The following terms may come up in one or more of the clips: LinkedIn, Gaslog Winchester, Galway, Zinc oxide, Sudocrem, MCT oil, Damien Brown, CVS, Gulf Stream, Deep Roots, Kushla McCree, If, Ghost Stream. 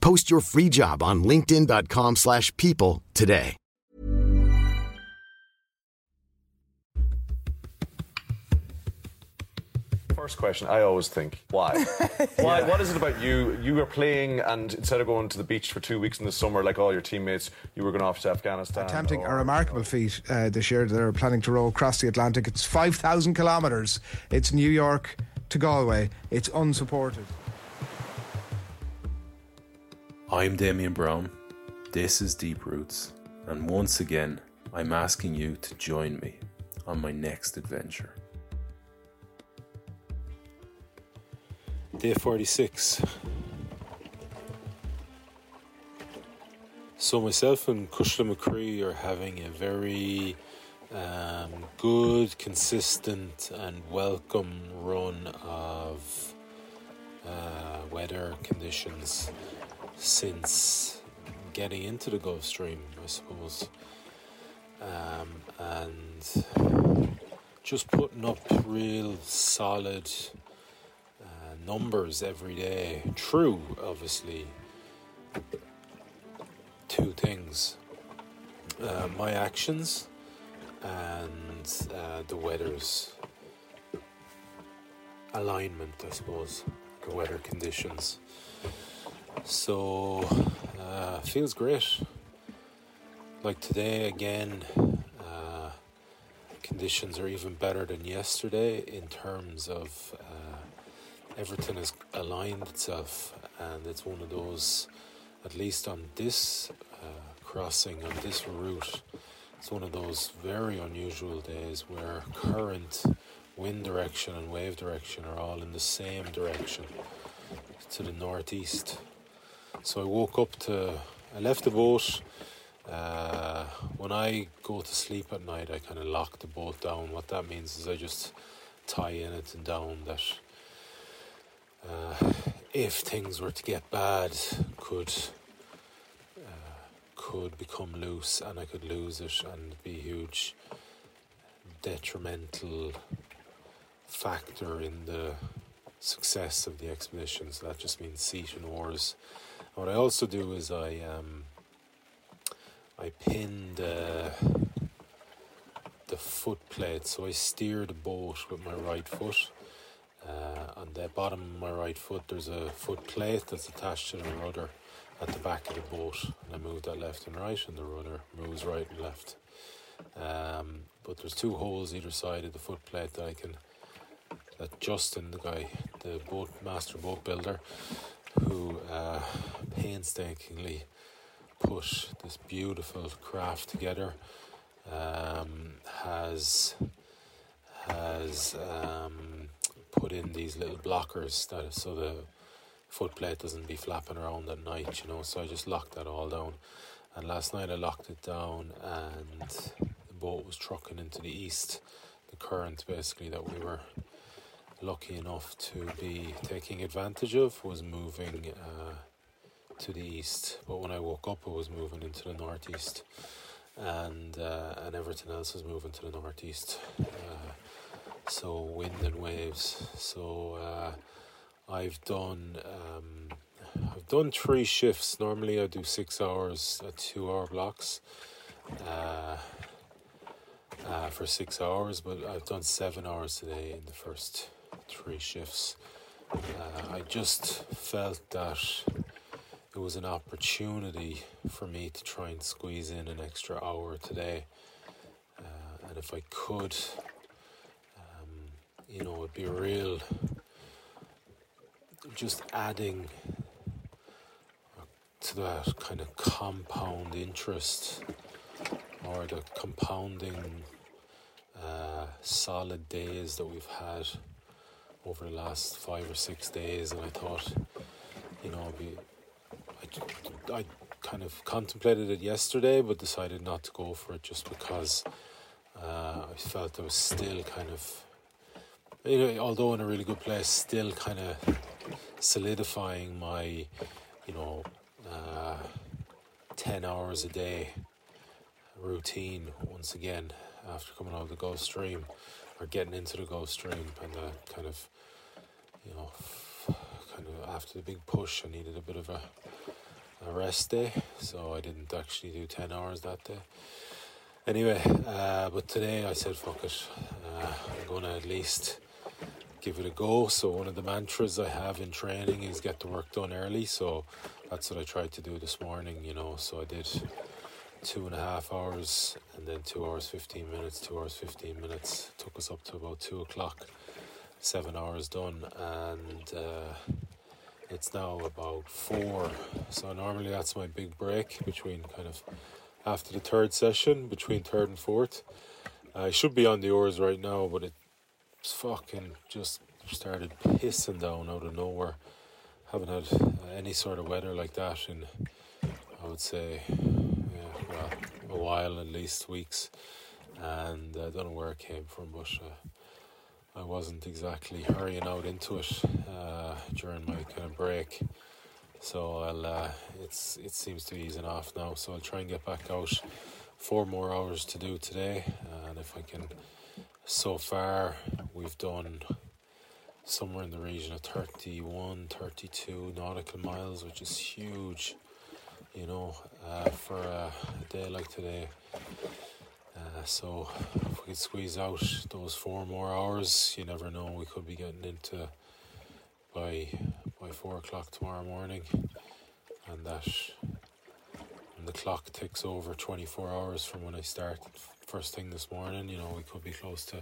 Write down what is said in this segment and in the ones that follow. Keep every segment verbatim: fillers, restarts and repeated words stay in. Post your free job on linkedin.com slash people today. First question, I always think, why? Why? Yeah. What is it about you? You were playing, and instead of going to the beach for two weeks in the summer like all your teammates, you were going off to Afghanistan. Attempting or, a remarkable or, feat uh, this year. They're planning to row across the Atlantic. It's five thousand kilometres. It's New York to Galway. It's unsupported. I'm Damien Brown. This is Deep Roots. And once again, I'm asking you to join me on my next adventure. Day forty-six. So myself and Kushla McCree are having a very um, good, consistent and welcome run of uh, weather conditions since getting into the Gulf Stream, I suppose. Um, and just putting up real solid numbers every day. True, obviously, two things, uh, my actions and uh, the weather's alignment, I suppose, the weather conditions. So uh, feels great. Like today again, uh, conditions are even better than yesterday in terms of uh, everything has aligned itself, and it's one of those, at least on this uh, crossing, on this route, it's one of those very unusual days where current, wind direction and wave direction are all in the same direction, to the northeast. So I woke up to, I left the boat. Uh, when I go to sleep at night, I kind of lock the boat down. What that means is I just tie in it and down that Uh, if things were to get bad, could uh, could become loose, and I could lose it, and it'd be a huge detrimental factor in the success of the expedition. So that just means seat and oars. And what I also do is I um I pin the the foot plate, so I steer the boat with my right foot. Uh, on the bottom of my right foot, there's a foot plate that's attached to the rudder at the back of the boat. And I move that left and right, and the rudder moves right and left. Um, but there's two holes either side of the foot plate that I can, that Justin, the guy, the boat master boat builder, who uh, painstakingly put this beautiful craft together, um, has has. Um, put in these little blockers that so the footplate doesn't be flapping around at night, you know. So I just locked that all down, and last night I locked it down, and the boat was trucking into the east, the current basically that we were lucky enough to be taking advantage of was moving uh, to the east. But when I woke up, it was moving into the northeast, and uh, and everything else is moving to the northeast. Uh, so wind and waves. So uh, I've done um, I've done three shifts. Normally I do six hours at two hour blocks. Uh, uh, for six hours, but I've done seven hours today in the first three shifts. Uh, I just felt that it was an opportunity for me to try and squeeze in an extra hour today, uh, and if I could, um, you know, it'd be real. Just adding to that kind of compound interest, or the compounding uh, solid days that we've had over the last five or six days, and I thought, you know, be, I, I kind of contemplated it yesterday, but decided not to go for it just because uh, I felt I was still kind of, you know, although in a really good place, still kind of solidifying my, you know, uh, ten hours a day routine once again after coming out of the Ghost Stream, or getting into the Ghost Stream, and uh, kind of, you know, kind of after the big push I needed a bit of a, a rest day, so I didn't actually do ten hours that day anyway, uh, but today I said fuck it, uh, I'm gonna at least give it a go. So one of the mantras I have in training is get the work done early, so that's what I tried to do this morning, you know. So I did two and a half hours and then two hours fifteen minutes, two hours fifteen minutes, took us up to about two o'clock, seven hours done, and uh, it's now about four. So normally that's my big break between kind of after the third session, between third and fourth. I should be on the oars right now, but it's fucking just started pissing down out of nowhere. Haven't had any sort of weather like that in, I would say, well, a while, at least weeks, and I don't know where it came from, but uh, I wasn't exactly hurrying out into it uh, during my kind of break, so I'll uh, it's it seems to be easing off now, so I'll try and get back out. Four more hours to do today, and if I can, so far we've done somewhere in the region of thirty-one, thirty-two nautical miles, which is huge. You know, uh, for a, a day like today. Uh, so if we could squeeze out those four more hours, you never know, we could be getting into by by four o'clock tomorrow morning, and that when the clock ticks over twenty-four hours from when I start first thing this morning, you know, we could be close to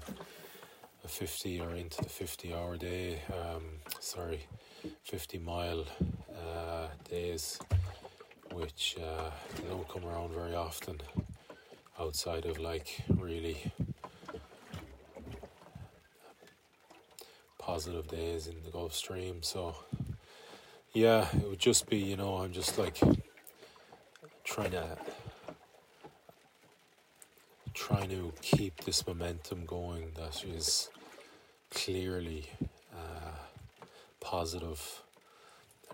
a fifty or into the fifty-hour day. Um, sorry, fifty-mile uh, days. Which uh, don't come around very often outside of like really positive days in the Gulf Stream. So yeah, it would just be, you know, I'm just like trying to trying to keep this momentum going that is clearly uh, positive.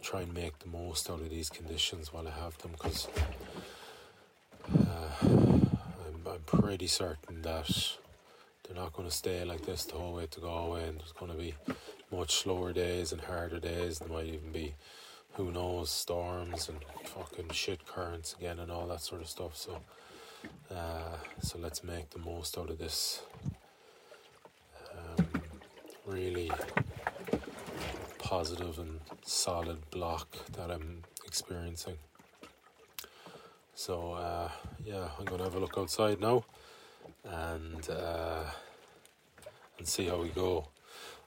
Try and make the most out of these conditions while I have them, because uh, I'm, I'm pretty certain that they're not going to stay like this the whole way to go away, and there's going to be much slower days and harder days. There might even be, who knows, storms and fucking shit currents again and all that sort of stuff. So, uh, so let's make the most out of this um, really positive and solid block that I'm experiencing. So uh, yeah, I'm gonna have a look outside now and uh, and see how we go.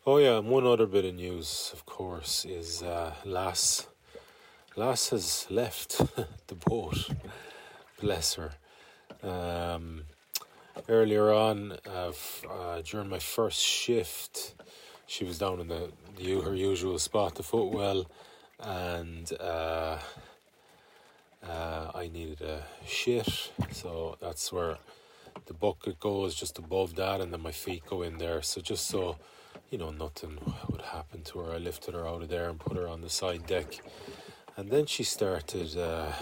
Oh yeah, and one other bit of news, of course, is uh, Lass. Lass has left the boat. Bless her. Um, earlier on, uh, uh, during my first shift, she was down in the, the her usual spot, the footwell, and uh, uh, I needed a shit, so that's where the bucket goes, just above that, and then my feet go in there. So just so, you know, nothing would happen to her, I lifted her out of there and put her on the side deck, and then she started uh,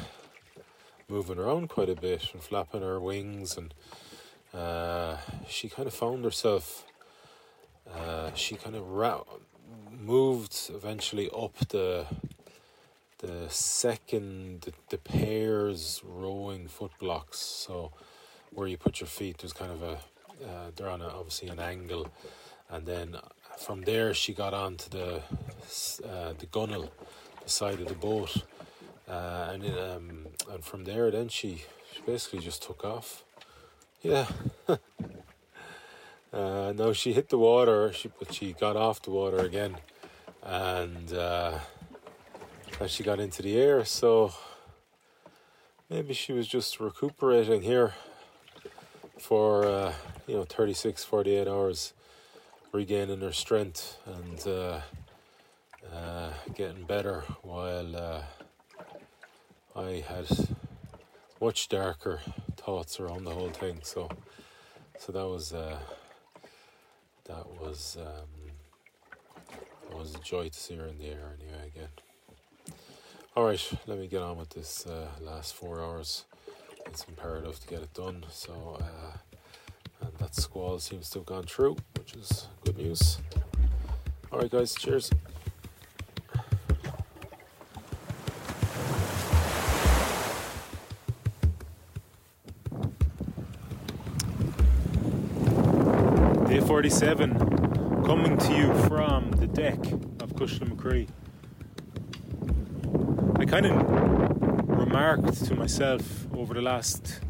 moving around quite a bit and flapping her wings, and uh, she kind of found herself, uh, she kind of ra- moved eventually up the the second, the, the pairs rowing foot blocks. So where you put your feet, there's kind of a, uh, they're on a, obviously an angle, and then from there she got onto the uh, the gunnel, the side of the boat, uh, and it, um, and from there then she, she basically just took off. Yeah. uh, no, she hit the water, she, but she got off the water again, and uh, and she got into the air. So maybe she was just recuperating here for uh, you know thirty-six, forty-eight hours, regaining her strength and uh, uh, getting better, while uh, I had much darker thoughts around the whole thing. So, so that was uh, that was um, that was a joy to see her in the air anyway again. All right, let me get on with this uh, last four hours. It's imperative to get it done. So, uh, and that squall seems to have gone through, which is good news. All right, guys, cheers. Day forty-seven, coming to you from the deck of Kushla McCree. I kind of remarked to myself over the last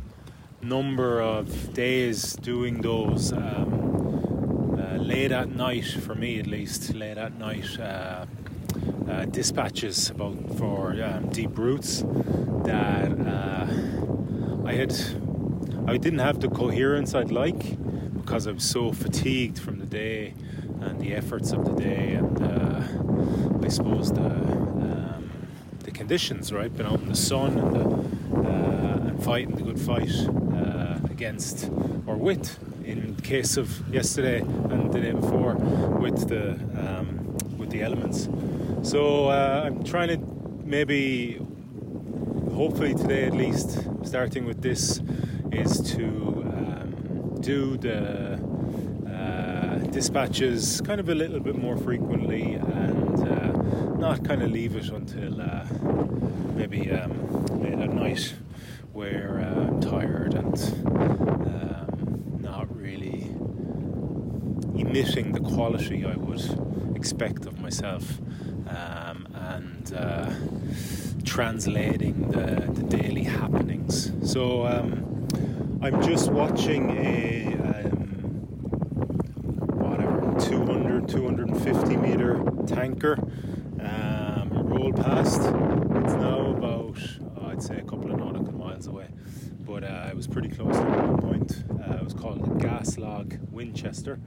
number of days doing those um, uh, late at night, for me at least, late at night uh, uh, dispatches about for um, Deep Roots, that uh, I had, I didn't have the coherence I'd like, because I was so fatigued from the day and the efforts of the day, and uh, I suppose the um, the conditions, right, been out in the sun and the uh, fighting the good fight uh, against, or with, in case of yesterday and the day before, with the um, with the elements. So uh, I'm trying to maybe, hopefully today at least, starting with this, is to um, do the uh, dispatches kind of a little bit more frequently, and uh, not kind of leave it until uh, maybe um, late at night, where uh, I'm tired and um, not really emitting the quality I would expect of myself, um, and uh, translating the, the daily happenings. So um, I'm just watching a um, whatever two hundred, two hundred fifty meter tanker um, roll past. It's now about, oh, I'd say a couple of nautical miles away, but uh, I was pretty close to one point. Uh, it was called the Gaslog Winchester,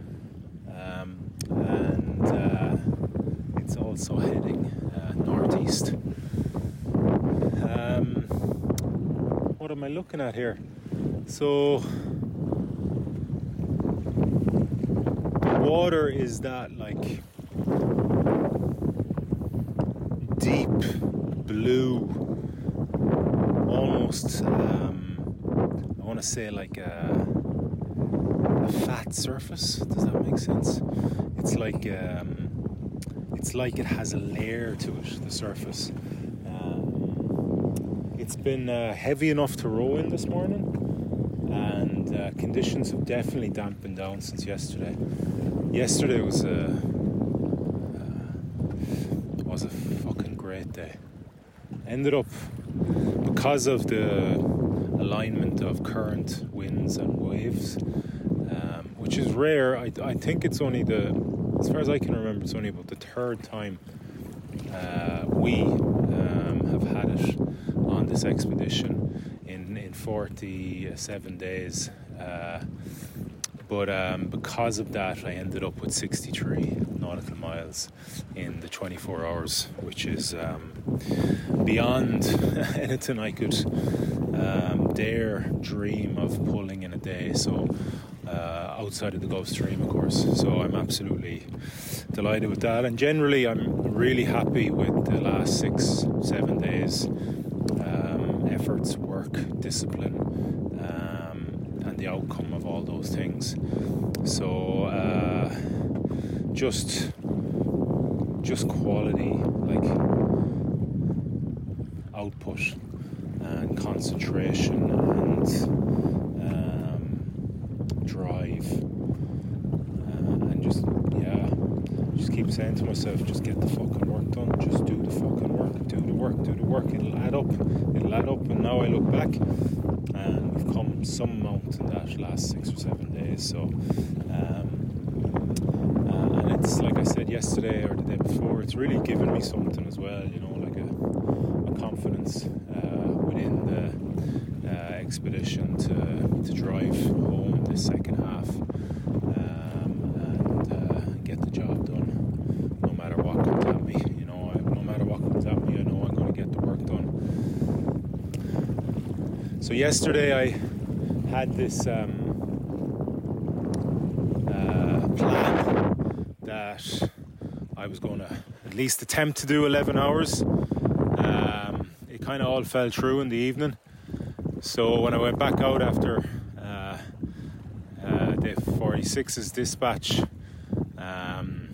um, and uh, it's also heading uh, northeast. Um, what am I looking at here? So the water is that like deep blue. Um, I want to say like a, a fat surface. Does that make sense? It's like um, it's like it has a layer to it. The surface. Um, it's been uh, heavy enough to row in this morning, and uh, conditions have definitely dampened down since yesterday. Yesterday was a uh, was a fucking great day. Ended up, because of the alignment of current, winds and waves, um, which is rare. I, I think it's only the, as far as I can remember, it's only about the third time uh, we um, have had it on this expedition in, in forty-seven days. Uh, but um, because of that, I ended up with sixty-three nautical miles in the twenty-four hours, which is um, beyond anything I could um, dare dream of pulling in a day. So uh, outside of the Gulf Stream, of course. So I'm absolutely delighted with that. And generally, I'm really happy with the last six, seven days. Um, efforts were work, discipline, um, and the outcome of all those things. So uh, just just quality, like output and concentration and um, drive, uh, and just yeah, just keep saying to myself, just get the fucking work done, just do the fucking work, do the work, do the work. It'll add up, it'll add up. And now I look back, and we've come some amount in that last six or seven days. So, um, uh, and it's like I said yesterday or the day before, it's really given me something as well, you know, like a, a confidence uh, within the uh, expedition to to drive home this second half. So yesterday I had this um, uh, plan that I was going to at least attempt to do eleven hours. Um, it kind of all fell through in the evening. So when I went back out after uh, uh, day forty-six's dispatch, um,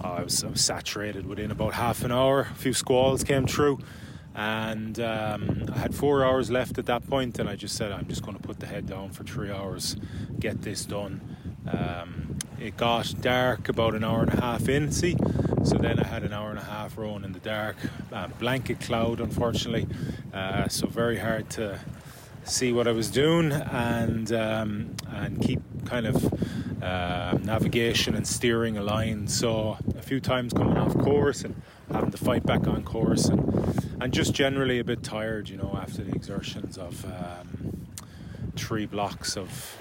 I, was, I was saturated within about half an hour. A few squalls came through. And um, I had four hours left at that point, and I just said, I'm just going to put the head down for three hours, get this done. Um, it got dark about an hour and a half in, see? So then I had an hour and a half rowing in the dark, uh, blanket cloud, unfortunately. Uh, so very hard to see what I was doing and, um, and keep kind of uh, navigation and steering aligned. So a few times coming off course and having to fight back on course, and and just generally a bit tired, you know, after the exertions of um, three blocks of,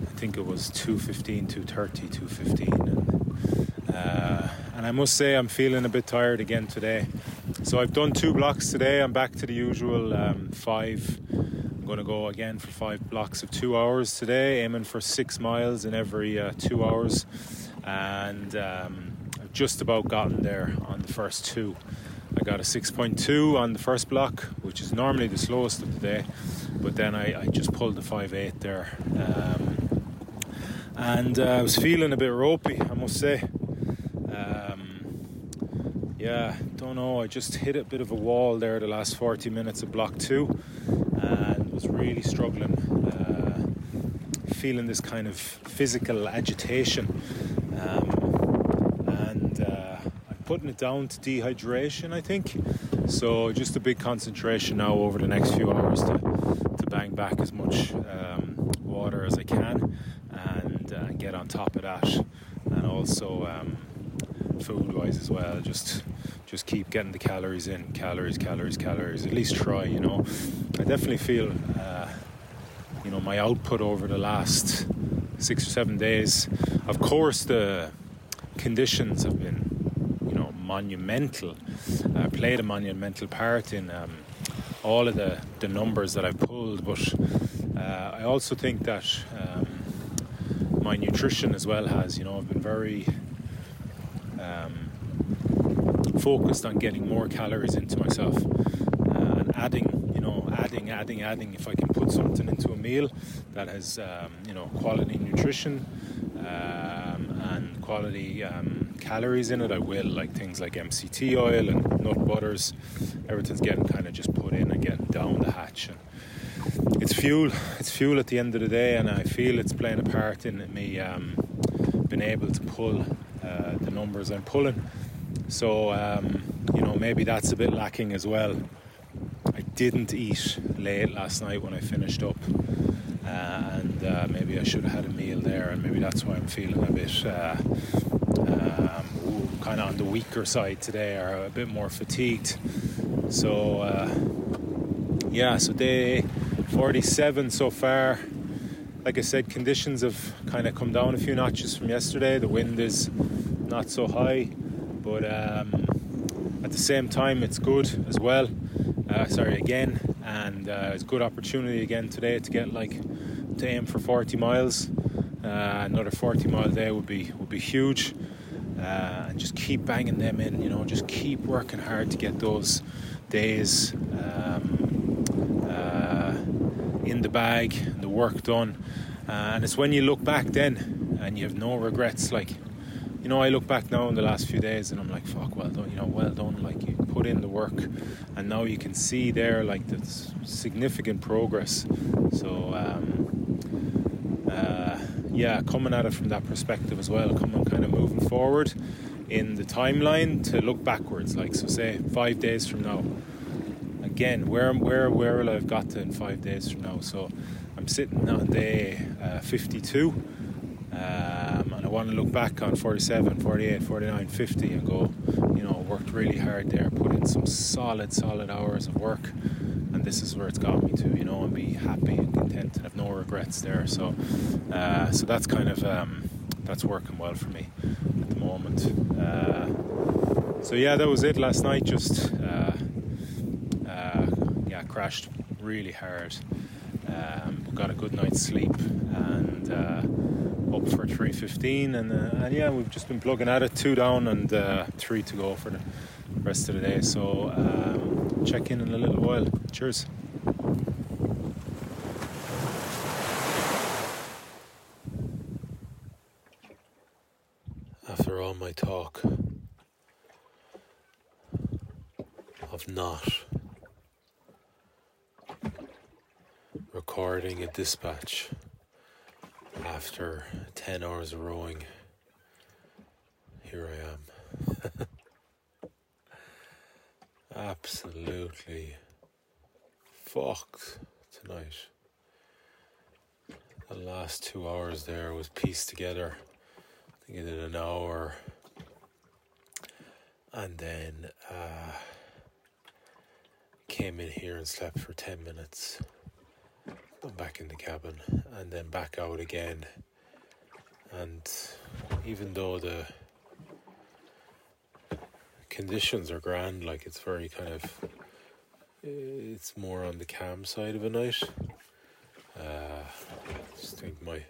I think it was two fifteen, two thirty, two fifteen. And, uh, and I must say I'm feeling a bit tired again today. So I've done two blocks today. I'm back to the usual um, five. I'm going to go again for five blocks of two hours today, aiming for six miles in every uh, two hours. And um, I've just about gotten there on the first two. I got a six point two on the first block, which is normally the slowest of the day, but then I, I just pulled the five point eight there. Um, and uh, I was feeling a bit ropey, I must say. Um, yeah, don't know, I just hit a bit of a wall there the last forty minutes of block two, and was really struggling, uh, feeling this kind of physical agitation. Um, Putting it down to dehydration, I think. So just a big concentration now over the next few hours to, to bang back as much um, water as I can and uh, get on top of that. And also um, food-wise as well, just just keep getting the calories in. Calories, calories, calories. At least try, you know. I definitely feel, uh, you know, my output over the last six or seven days. Of course, the conditions have been monumental, uh, played a monumental part in um, all of the, the numbers that I've pulled, but uh, I also think that um, my nutrition as well has, you know, I've been very um, focused on getting more calories into myself uh, and adding, you know, adding, adding, adding. If I can put something into a meal that has, um, you know, quality nutrition um, and quality um calories in it, I will, like things like M C T oil and nut butters. Everything's getting kind of just put in and getting down the hatch, and it's fuel it's fuel at the end of the day, and I feel it's playing a part in me um, being able to pull uh, the numbers I'm pulling. So um, you know, maybe that's a bit lacking as well. I didn't eat late last night when I finished up, uh, and uh, maybe I should have had a meal there, and maybe that's why I'm feeling a bit uh, Um, kind of on the weaker side today, or a bit more fatigued. So uh, yeah, so day forty-seven so far. Like I said, conditions have kind of come down a few notches from yesterday. The wind is not so high, but um, at the same time it's good as well. Uh, sorry again, and uh, it's a good opportunity again today to get like to aim for forty miles. Uh, another forty mile day would be would be huge. Uh, and just keep banging them in, you know, just keep working hard to get those days um, uh, in the bag, the work done. Uh, and it's when you look back then and you have no regrets. Like, you know, I look back now in the last few days and I'm like, fuck, well done, you know, well done. Like, you put in the work and now you can see there, like, there's significant progress. So, um, uh, yeah, coming at it from that perspective as well, coming kind of moving forward in the timeline to look backwards. Like, so say five days from now, again, where where where will I have got to in five days from now? So I'm sitting on day uh, fifty-two, um, and I want to look back on forty-seven, forty-eight, forty-nine, fifty and go, you know, worked really hard there, put in some solid, solid hours of work, and this is where it's got me to, you know, and be happy and content and have no regrets there. So, uh, so that's kind of um, that's working well for me at the moment. Uh, so yeah, that was it last night. Just. Uh, crashed really hard, um, but got a good night's sleep and uh, up for three fifteen, and, uh, and yeah, we've just been plugging at it, two down and uh, three to go for the rest of the day. So um, check in in a little while. Cheers. After all my talk of not recording a dispatch after ten hours of rowing, here I am. Absolutely fucked tonight. The last two hours there was pieced together. I think I did an hour, and then uh, came in here and slept for ten minutes. I'm back in the cabin and then back out again, and even though the conditions are grand, like, it's very kind of, it's more on the calm side of a night. uh, I just think my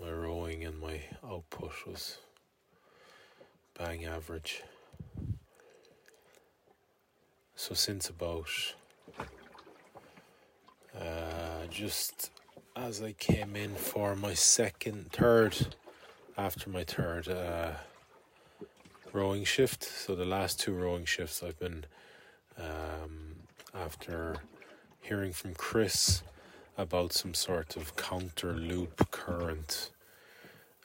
my rowing and my output was bang average. So since about Uh, just as I came in for my second, third, after my third uh, rowing shift, so the last two rowing shifts I've been, um, after hearing from Chris about some sort of counter loop current,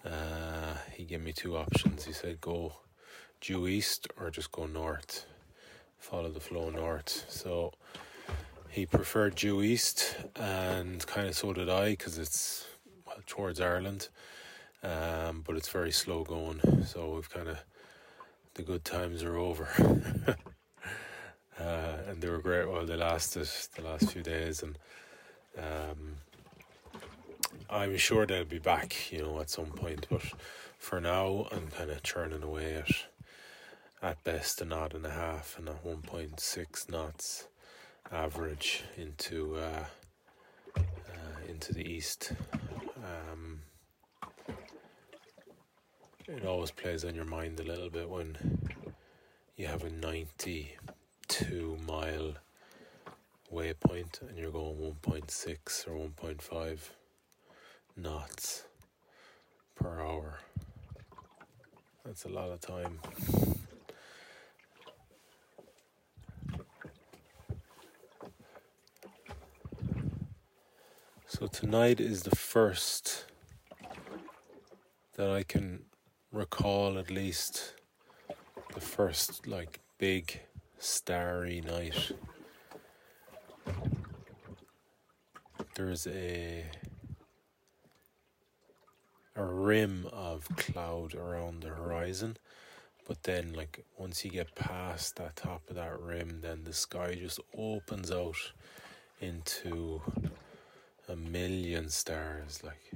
uh, he gave me two options. He said go due east or just go north, follow the flow north. So he preferred due east, and kind of so did I, because it's, well, towards Ireland, um, but it's very slow going, so we've kind of, the good times are over. uh, and they were great while they lasted, the last few days, and um, I'm sure they'll be back, you know, at some point, but for now I'm kind of churning away at at best a knot and a half, and at one point six knots average into uh, uh, into the east. Um, it always plays on your mind a little bit when you have a ninety-two mile waypoint and you're going one point six or one point five knots per hour. That's a lot of time. So tonight is the first that I can recall, at least the first, like, big starry night. There's a a rim of cloud around the horizon, but then, like, once you get past that top of that rim, then the sky just opens out into a million stars, like,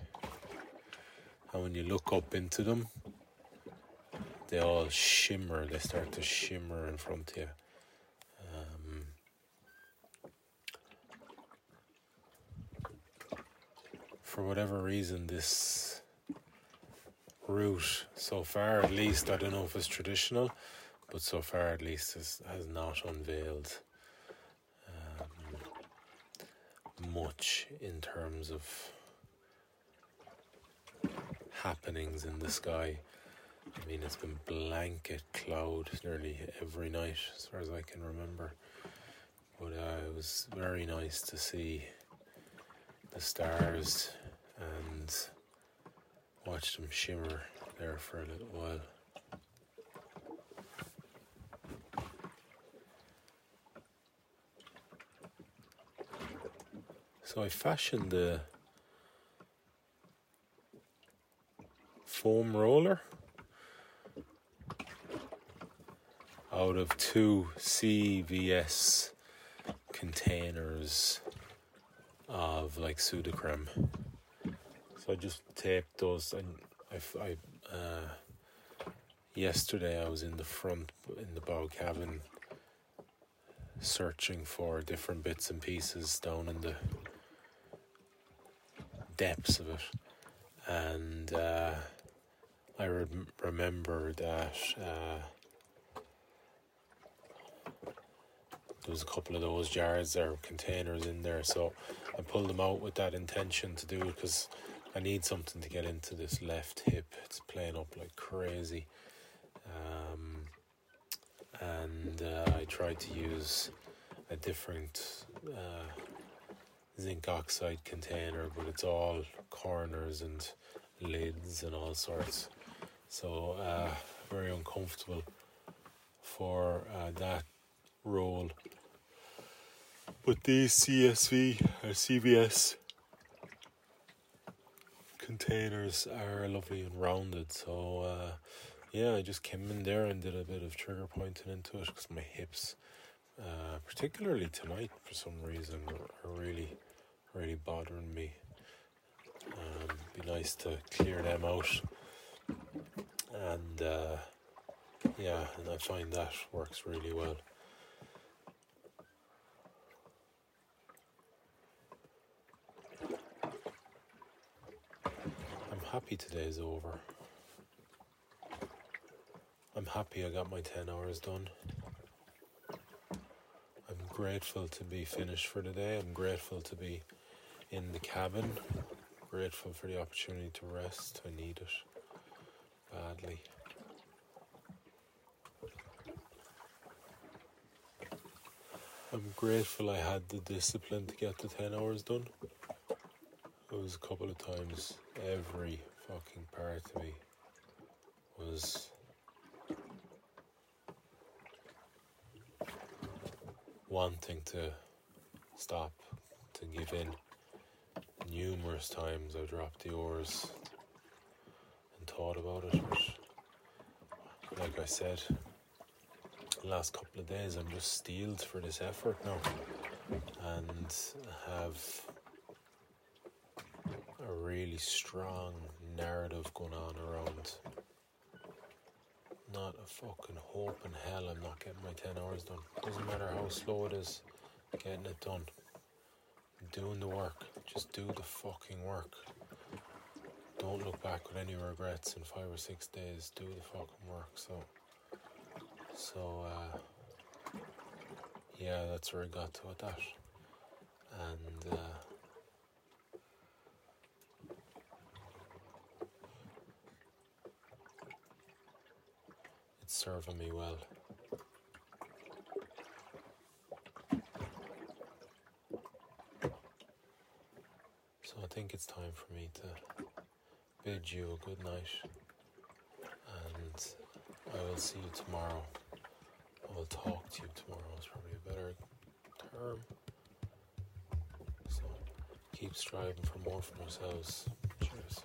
and when you look up into them, they all shimmer, they start to shimmer in front of you. Um, for whatever reason, this route, so far at least, I don't know if it's traditional, but so far at least, has, has not unveiled. much in terms of happenings in the sky. I mean, it's been blanket cloud nearly every night as far as I can remember, but uh, it was very nice to see the stars and watch them shimmer there for a little while. So I fashioned the foam roller out of two C V S containers of like Sudocrem. So I just taped those, and I, I uh, yesterday I was in the front in the bow cabin searching for different bits and pieces down in the depths of it, and uh, I re- remember that uh, there was a couple of those jars or containers in there, so I pulled them out with that intention to do it, because I need something to get into this left hip. It's playing up like crazy, um, and uh, I tried to use a different uh, zinc oxide container, but it's all corners and lids and all sorts, so uh, very uncomfortable for uh, that roll. But these C S V or C V S containers are lovely and rounded, so uh, yeah, I just came in there and did a bit of trigger pointing into it, because my hips, uh, particularly tonight for some reason, are really really bothering me. Um, it'd be nice to clear them out, and uh, yeah, and I find that works really well. I'm happy today's over. I'm happy I got my ten hours done. I'm grateful to be finished for the day. I'm grateful to be in the cabin. Grateful for the opportunity to rest. I need it badly. I'm grateful I had the discipline to get the ten hours done. It was a couple of times, every fucking part of me was wanting to stop, to give in. Numerous times I dropped the oars and thought about it, but like I said, the last couple of days I'm just steeled for this effort now, and have a really strong narrative going on around not a fucking hope in hell I'm not getting my ten hours done. Doesn't matter how slow it is, getting it done. Doing the work. Just do the fucking work. Don't look back with any regrets in five or six days. Do the fucking work. So, so uh, yeah, that's where I got to with that. And uh, it's serving me well. I think it's time for me to bid you a good night, and I will see you tomorrow. I will talk to you tomorrow, is probably a better term. So keep striving for more from ourselves. Cheers.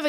Ever